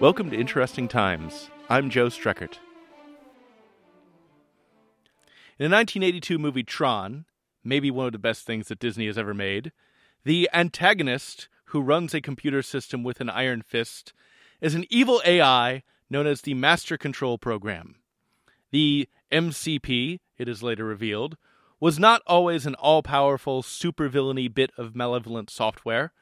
Welcome to Interesting Times. I'm Joe Streckert. In the 1982 movie Tron, maybe one of the best things that Disney has ever made, the antagonist, who runs a computer system with an iron fist, is an evil AI known as the Master Control Program. The MCP, it is later revealed, was not always an all-powerful, supervillainy bit of malevolent software.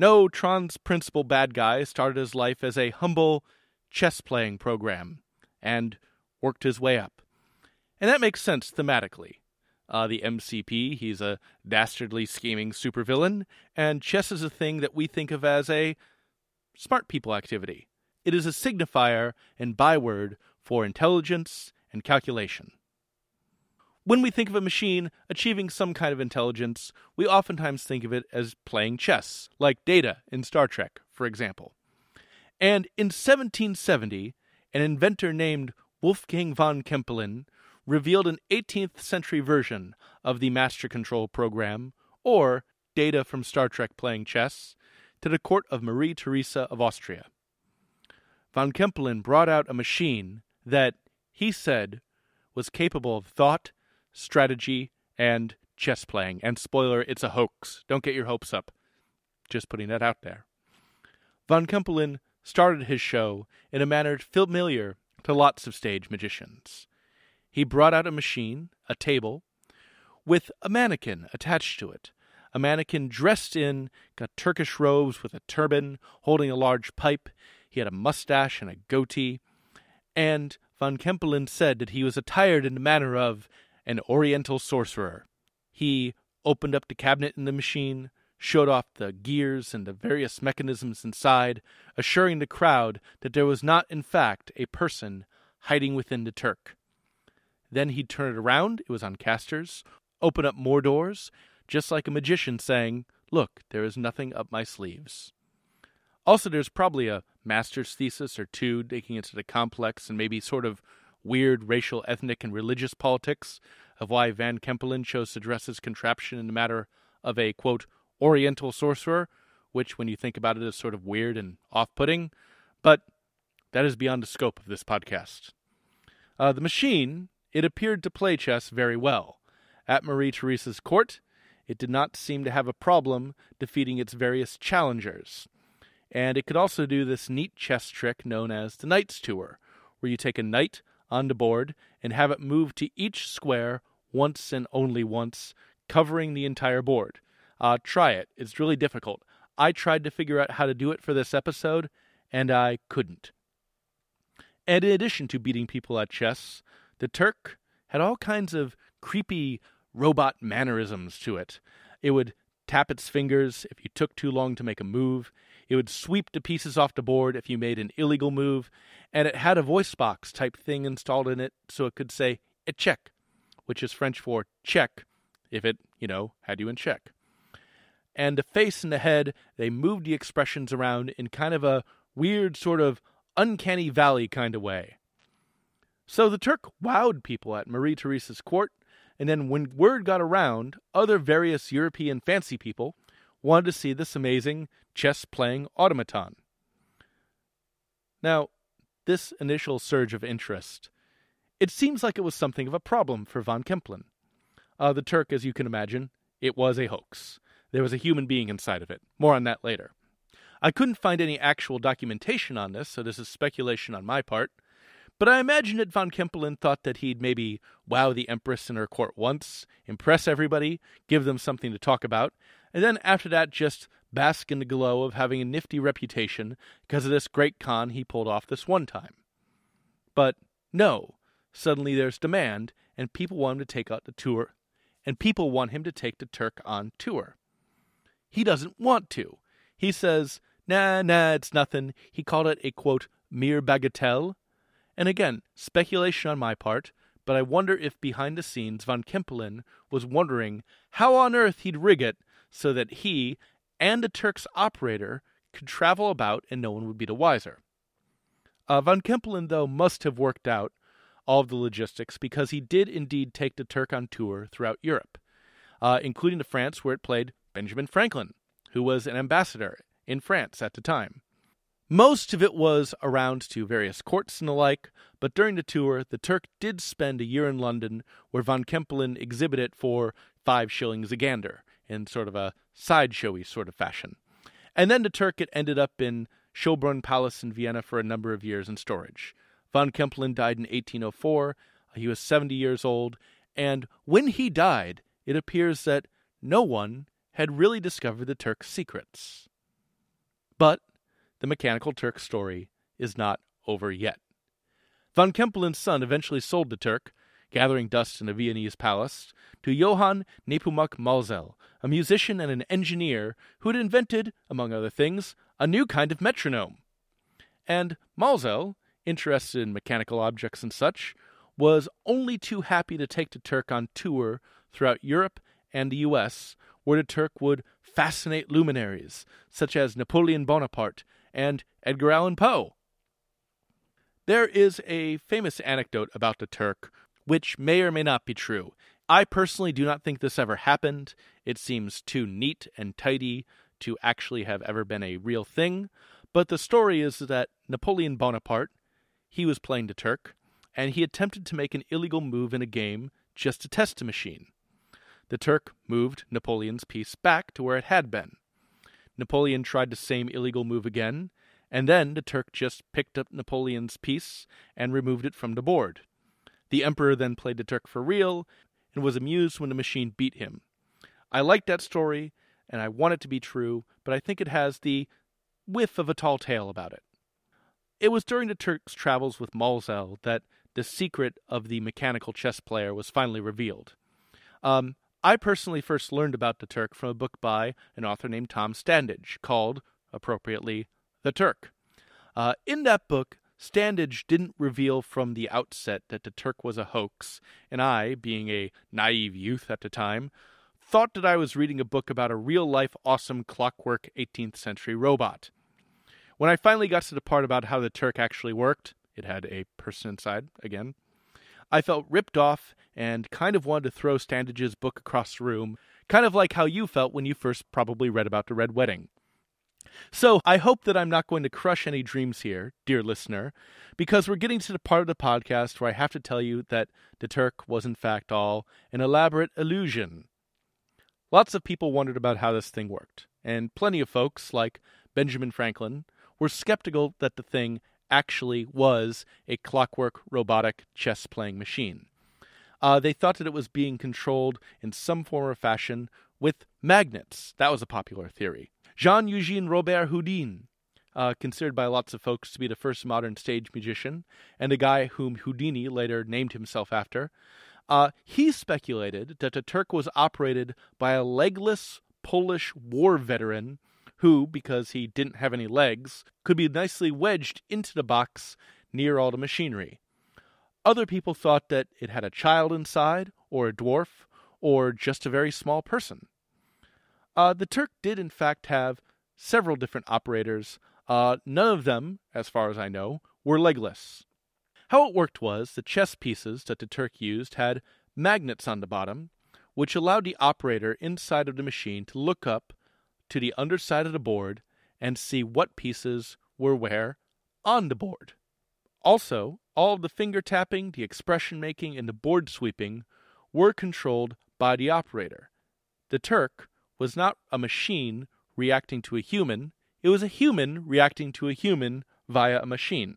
No, Tron's principal bad guy started his life as a humble chess-playing program and worked his way up. And that makes sense thematically. The MCP, he's a dastardly, scheming supervillain, and chess is a thing that we think of as a smart people activity. It is a signifier and byword for intelligence and calculation. When we think of a machine achieving some kind of intelligence, we oftentimes think of it as playing chess, like Data in Star Trek, for example. And in 1770, an inventor named Wolfgang von Kempelen revealed an 18th century version of the Master Control Program, or Data from Star Trek playing chess, to the court of Marie Theresa of Austria. Von Kempelen brought out a machine that, he said, was capable of thought, strategy, and chess playing. And spoiler, it's a hoax. Don't get your hopes up. Just putting that out there. Von Kempelen started his show in a manner familiar to lots of stage magicians. He brought out a machine, a table, with a mannequin attached to it. A mannequin dressed in Turkish robes with a turban, holding a large pipe. He had a mustache and a goatee. And Von Kempelen said that he was attired in the manner of an oriental sorcerer. He opened up the cabinet in the machine, showed off the gears and the various mechanisms inside, assuring the crowd that there was not, in fact, a person hiding within the Turk. Then he'd turn it around, it was on casters, open up more doors, just like a magician saying, "Look, there is nothing up my sleeves." Also, there's probably a master's thesis or two digging into the complex and maybe sort of weird racial, ethnic, and religious politics of why Van Kempelen chose to dress his contraption in the matter of a, quote, oriental sorcerer, which, when you think about it, is sort of weird and off-putting, but that is beyond the scope of this podcast. The machine, it appeared to play chess very well. At Marie Theresa's court, it did not seem to have a problem defeating its various challengers. And it could also do this neat chess trick known as the knight's tour, where you take a knight on the board and have it move to each square once and only once, covering the entire board. Try it. It's really difficult. I tried to figure out how to do it for this episode, and I couldn't. And in addition to beating people at chess, the Turk had all kinds of creepy robot mannerisms to it. It would tap its fingers if you took too long to make a move. It would sweep the pieces off the board if you made an illegal move, and it had a voice box type thing installed in it so it could say "échec," which is French for check, if it, had you in check. And the face and the head, they moved the expressions around in kind of a weird sort of uncanny valley kind of way. So the Turk wowed people at Marie Theresa's court, and then when word got around, other various European fancy people wanted to see this amazing chess-playing automaton. Now, this initial surge of interest, it seems like it was something of a problem for von Kempelen. The Turk, as you can imagine, it was a hoax. There was a human being inside of it. More on that later. I couldn't find any actual documentation on this, so this is speculation on my part. But I imagine that von Kempelen thought that he'd maybe wow the Empress in her court once, impress everybody, give them something to talk about, and then after that just bask in the glow of having a nifty reputation because of this great con he pulled off this one time. But no, suddenly there's demand, and people want him to take out the tour, and people want him to take the Turk on tour. He doesn't want to. He says, nah, it's nothing. He called it a, quote, mere bagatelle. And again, speculation on my part, but I wonder if behind the scenes von Kempelen was wondering how on earth he'd rig it so that he and the Turk's operator could travel about and no one would be the wiser. Von Kempelen, though, must have worked out all of the logistics because he did indeed take the Turk on tour throughout Europe, including to France, where it played Benjamin Franklin, who was an ambassador in France at the time. Most of it was around to various courts and the like, but during the tour, the Turk did spend a year in London, where von Kempelen exhibited for 5 shillings a gander, in sort of a sideshowy sort of fashion. And then the Turk had ended up in Schönbrunn Palace in Vienna for a number of years in storage. Von Kempelen died in 1804. He was 70 years old, and when he died, it appears that no one had really discovered the Turk's secrets. But the Mechanical Turk story is not over yet. Von Kempelen's son eventually sold the Turk, gathering dust in a Viennese palace, to Johann Nepomuk Mälzel, a musician and an engineer who had invented, among other things, a new kind of metronome. And Mälzel, interested in mechanical objects and such, was only too happy to take the Turk on tour throughout Europe and the U.S., where the Turk would fascinate luminaries such as Napoleon Bonaparte and Edgar Allan Poe. There is a famous anecdote about the Turk, which may or may not be true. I personally do not think this ever happened. It seems too neat and tidy to actually have ever been a real thing. But the story is that Napoleon Bonaparte, he was playing the Turk, and he attempted to make an illegal move in a game just to test the machine. The Turk moved Napoleon's piece back to where it had been. Napoleon tried the same illegal move again, and then the Turk just picked up Napoleon's piece and removed it from the board. The emperor then played the Turk for real and was amused when the machine beat him. I like that story, and I want it to be true, but I think it has the whiff of a tall tale about it. It was during the Turk's travels with Mälzel that the secret of the Mechanical Chess Player was finally revealed. I personally first learned about the Turk from a book by an author named Tom Standage called, appropriately, The Turk. In that book, Standage didn't reveal from the outset that the Turk was a hoax, and I, being a naive youth at the time, thought that I was reading a book about a real-life awesome clockwork 18th century robot. When I finally got to the part about how the Turk actually worked, it had a person inside, again, I felt ripped off and kind of wanted to throw Standage's book across the room, kind of like how you felt when you first probably read about the Red Wedding. So I hope that I'm not going to crush any dreams here, dear listener, because we're getting to the part of the podcast where I have to tell you that the Turk was in fact all an elaborate illusion. Lots of people wondered about how this thing worked, and plenty of folks, like Benjamin Franklin, were skeptical that the thing actually was a clockwork robotic chess-playing machine. They thought that it was being controlled in some form or fashion with magnets. That was a popular theory. Jean-Eugène Robert Houdin, considered by lots of folks to be the first modern stage magician, and a guy whom Houdini later named himself after, he speculated that the Turk was operated by a legless Polish war veteran who, because he didn't have any legs, could be nicely wedged into the box near all the machinery. Other people thought that it had a child inside, or a dwarf, or just a very small person. The Turk did, in fact, have several different operators. None of them, as far as I know, were legless. How it worked was the chess pieces that the Turk used had magnets on the bottom, which allowed the operator inside of the machine to look up to the underside of the board and see what pieces were where on the board. Also, all of the finger tapping, the expression making, and the board sweeping were controlled by the operator. The Turk was not a machine reacting to a human. It was a human reacting to a human via a machine.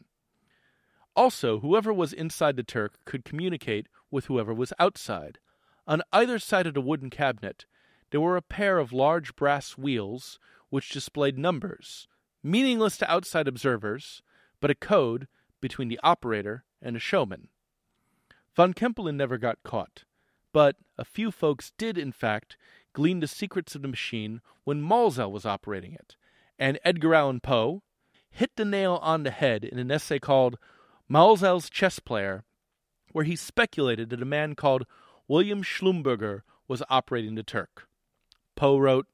Also, whoever was inside the Turk could communicate with whoever was outside. On either side of the wooden cabinet, there were a pair of large brass wheels which displayed numbers, meaningless to outside observers, but a code between the operator and a showman. Von Kempelen never got caught, but a few folks did, in fact, glean the secrets of the machine when Mälzel was operating it, and Edgar Allan Poe hit the nail on the head in an essay called Maelzel's Chess Player, where he speculated that a man called William Schlumberger was operating the Turk. Poe wrote,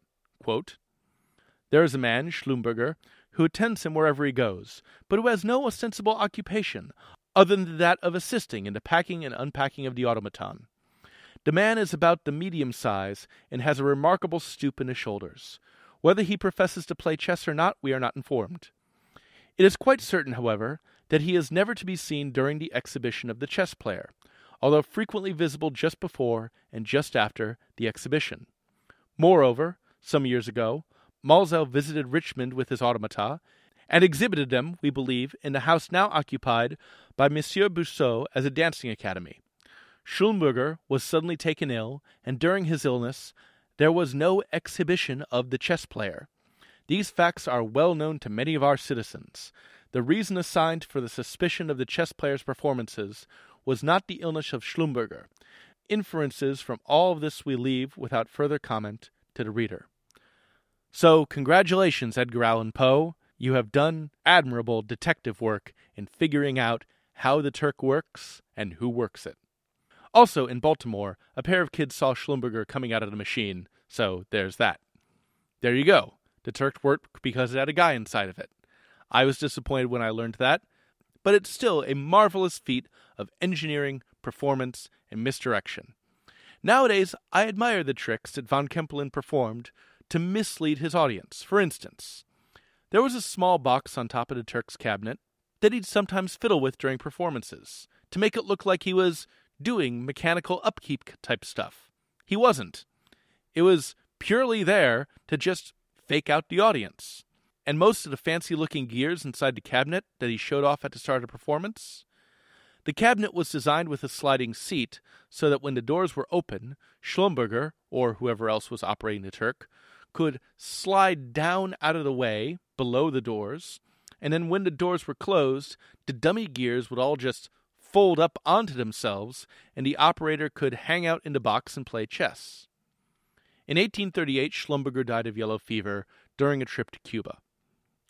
quote, "There is a man, Schlumberger, who attends him wherever he goes, but who has no ostensible occupation other than that of assisting in the packing and unpacking of the automaton. The man is about the medium size and has a remarkable stoop in his shoulders. Whether he professes to play chess or not, we are not informed. It is quite certain, however, that he is never to be seen during the exhibition of The Chess Player, although frequently visible just before and just after the exhibition. Moreover, some years ago, Mälzel visited Richmond with his automata, and exhibited them, we believe, in the house now occupied by Monsieur Bousseau as a dancing academy. Schlumberger was suddenly taken ill, and during his illness there was no exhibition of The Chess Player. These facts are well known to many of our citizens. The reason assigned for the suspicion of the chess player's performances was not the illness of Schlumberger. Inferences from all of this we leave without further comment to the reader. So, congratulations, Edgar Allan Poe. You have done admirable detective work in figuring out how the Turk works and who works it. Also, in Baltimore, a pair of kids saw Schlumberger coming out of the machine, so there's that. There you go. The Turk worked because it had a guy inside of it. I was disappointed when I learned that, but it's still a marvelous feat of engineering, performance, and misdirection. Nowadays, I admire the tricks that von Kempelen performed to mislead his audience. For instance, there was a small box on top of the Turk's cabinet that he'd sometimes fiddle with during performances, to make it look like he was doing mechanical upkeep-type stuff. He wasn't. It was purely there to just fake out the audience. And most of the fancy-looking gears inside the cabinet that he showed off at the start of the performance? The cabinet was designed with a sliding seat so that when the doors were open, Schlumberger, or whoever else was operating the Turk, could slide down out of the way below the doors, and then when the doors were closed, the dummy gears would all just fold up onto themselves, and the operator could hang out in the box and play chess. In 1838, Schlumberger died of yellow fever during a trip to Cuba.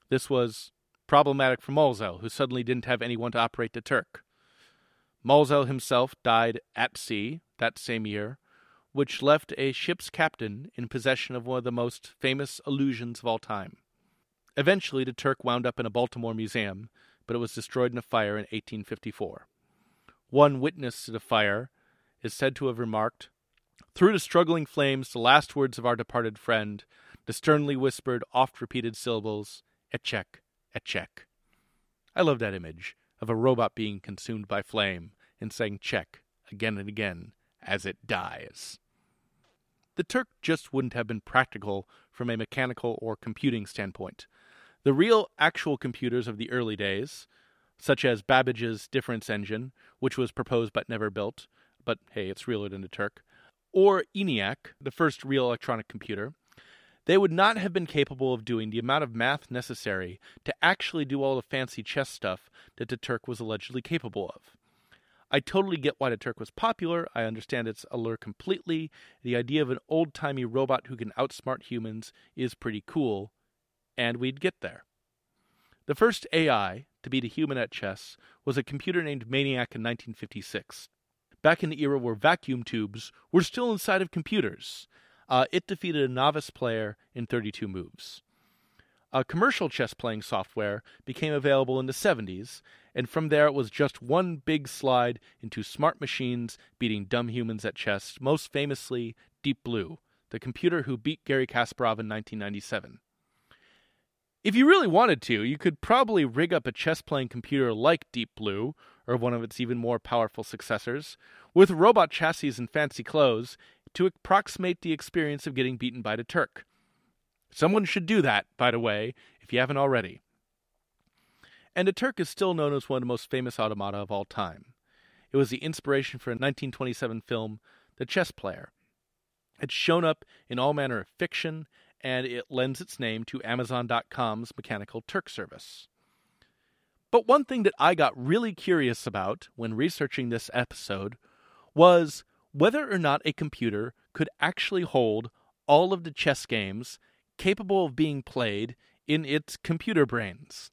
This was problematic for Mälzel, who suddenly didn't have anyone to operate the Turk. Mälzel himself died at sea that same year, which left a ship's captain in possession of one of the most famous illusions of all time. Eventually, the Turk wound up in a Baltimore museum, but it was destroyed in a fire in 1854. One witness to the fire is said to have remarked, "Through the struggling flames, the last words of our departed friend, the sternly whispered, oft-repeated syllables, Echec, Echec." I love that image of a robot being consumed by flame and saying check again and again as it dies. The Turk just wouldn't have been practical from a mechanical or computing standpoint. The real actual computers of the early days, such as Babbage's Difference Engine, which was proposed but never built, but hey, it's realer than the Turk, or ENIAC, the first real electronic computer, they would not have been capable of doing the amount of math necessary to actually do all the fancy chess stuff that the Turk was allegedly capable of. I totally get why the Turk was popular. I understand its allure completely. The idea of an old-timey robot who can outsmart humans is pretty cool, and we'd get there. The first AI to beat a human at chess was a computer named Maniac in 1956. Back in the era where vacuum tubes were still inside of computers, it defeated a novice player in 32 moves. Commercial chess-playing software became available in the 70s, and from there it was just one big slide into smart machines beating dumb humans at chess, most famously Deep Blue, the computer who beat Gary Kasparov in 1997. If you really wanted to, you could probably rig up a chess-playing computer like Deep Blue, or one of its even more powerful successors, with robot chassis and fancy clothes, to approximate the experience of getting beaten by the Turk. Someone should do that, by the way, if you haven't already. And the Turk is still known as one of the most famous automata of all time. It was the inspiration for a 1927 film, The Chess Player. It's shown up in all manner of fiction, and it lends its name to Amazon.com's Mechanical Turk service. But one thing that I got really curious about when researching this episode was whether or not a computer could actually hold all of the chess games capable of being played in its computer brains.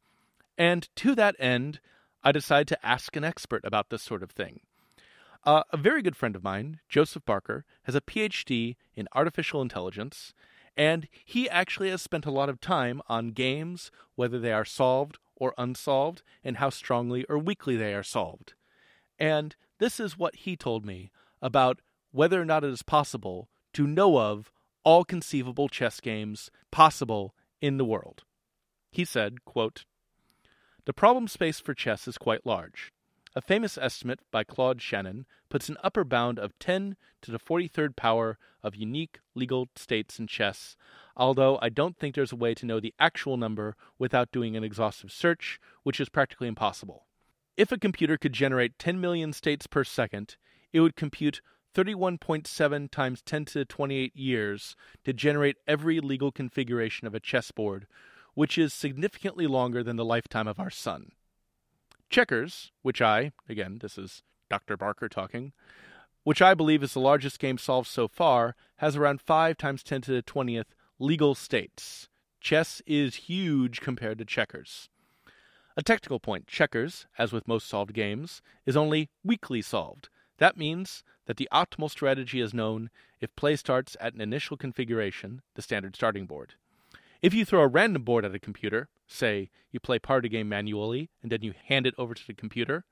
And to that end, I decided to ask an expert about this sort of thing. A very good friend of mine, Joseph Barker, has a PhD in artificial intelligence, and he actually has spent a lot of time on games, whether they are solved or unsolved, and how strongly or weakly they are solved. And this is what he told me about whether or not it is possible to know of all conceivable chess games possible in the world. He said, quote, The problem space for chess is quite large. A famous estimate by Claude Shannon puts an upper bound of 10 to the 43rd power of unique legal states in chess, although I don't think there's a way to know the actual number without doing an exhaustive search, which is practically impossible. If a computer could generate 10 million states per second, it would compute 31.7 times 10 to the 28 years to generate every legal configuration of a chessboard, which is significantly longer than the lifetime of our sun. Checkers, which this is Dr. Barker talking, which I believe is the largest game solved so far, has around 5 times 10 to the 20th legal states. Chess is huge compared to checkers. A technical point, checkers, as with most solved games, is only weakly solved. That means that the optimal strategy is known if play starts at an initial configuration, the standard starting board. If you throw a random board at a computer, say you play part of the game manually and then you hand it over to the computer,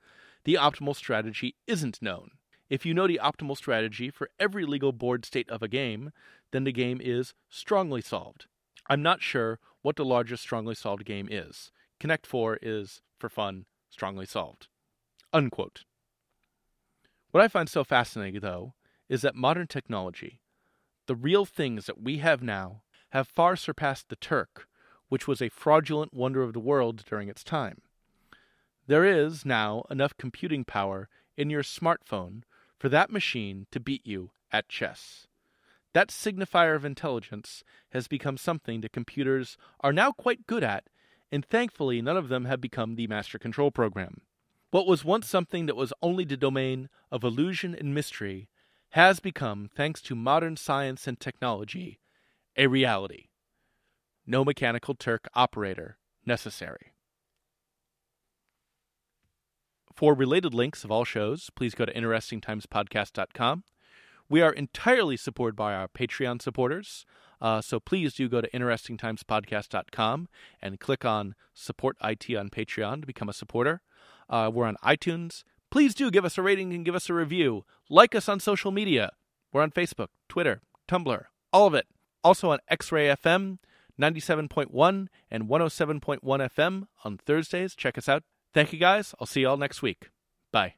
the optimal strategy isn't known. If you know the optimal strategy for every legal board state of a game, then the game is strongly solved. I'm not sure what the largest strongly solved game is. Connect 4 is, for fun, strongly solved. Unquote. What I find so fascinating, though, is that modern technology, the real things that we have now, have far surpassed the Turk, which was a fraudulent wonder of the world during its time. There is now enough computing power in your smartphone for that machine to beat you at chess. That signifier of intelligence has become something that computers are now quite good at, and thankfully none of them have become the Master Control Program. What was once something that was only the domain of illusion and mystery has become, thanks to modern science and technology, a reality. No Mechanical Turk operator necessary. For related links of all shows, please go to interestingtimespodcast.com. We are entirely supported by our Patreon supporters, so please do go to interestingtimespodcast.com and click on Support IT on Patreon to become a supporter. We're on iTunes. Please do give us a rating and give us a review. Like us on social media. We're on Facebook, Twitter, Tumblr, all of it. Also on X-Ray FM, 97.1 and 107.1 FM on Thursdays. Check us out. Thank you, guys. I'll see you all next week. Bye.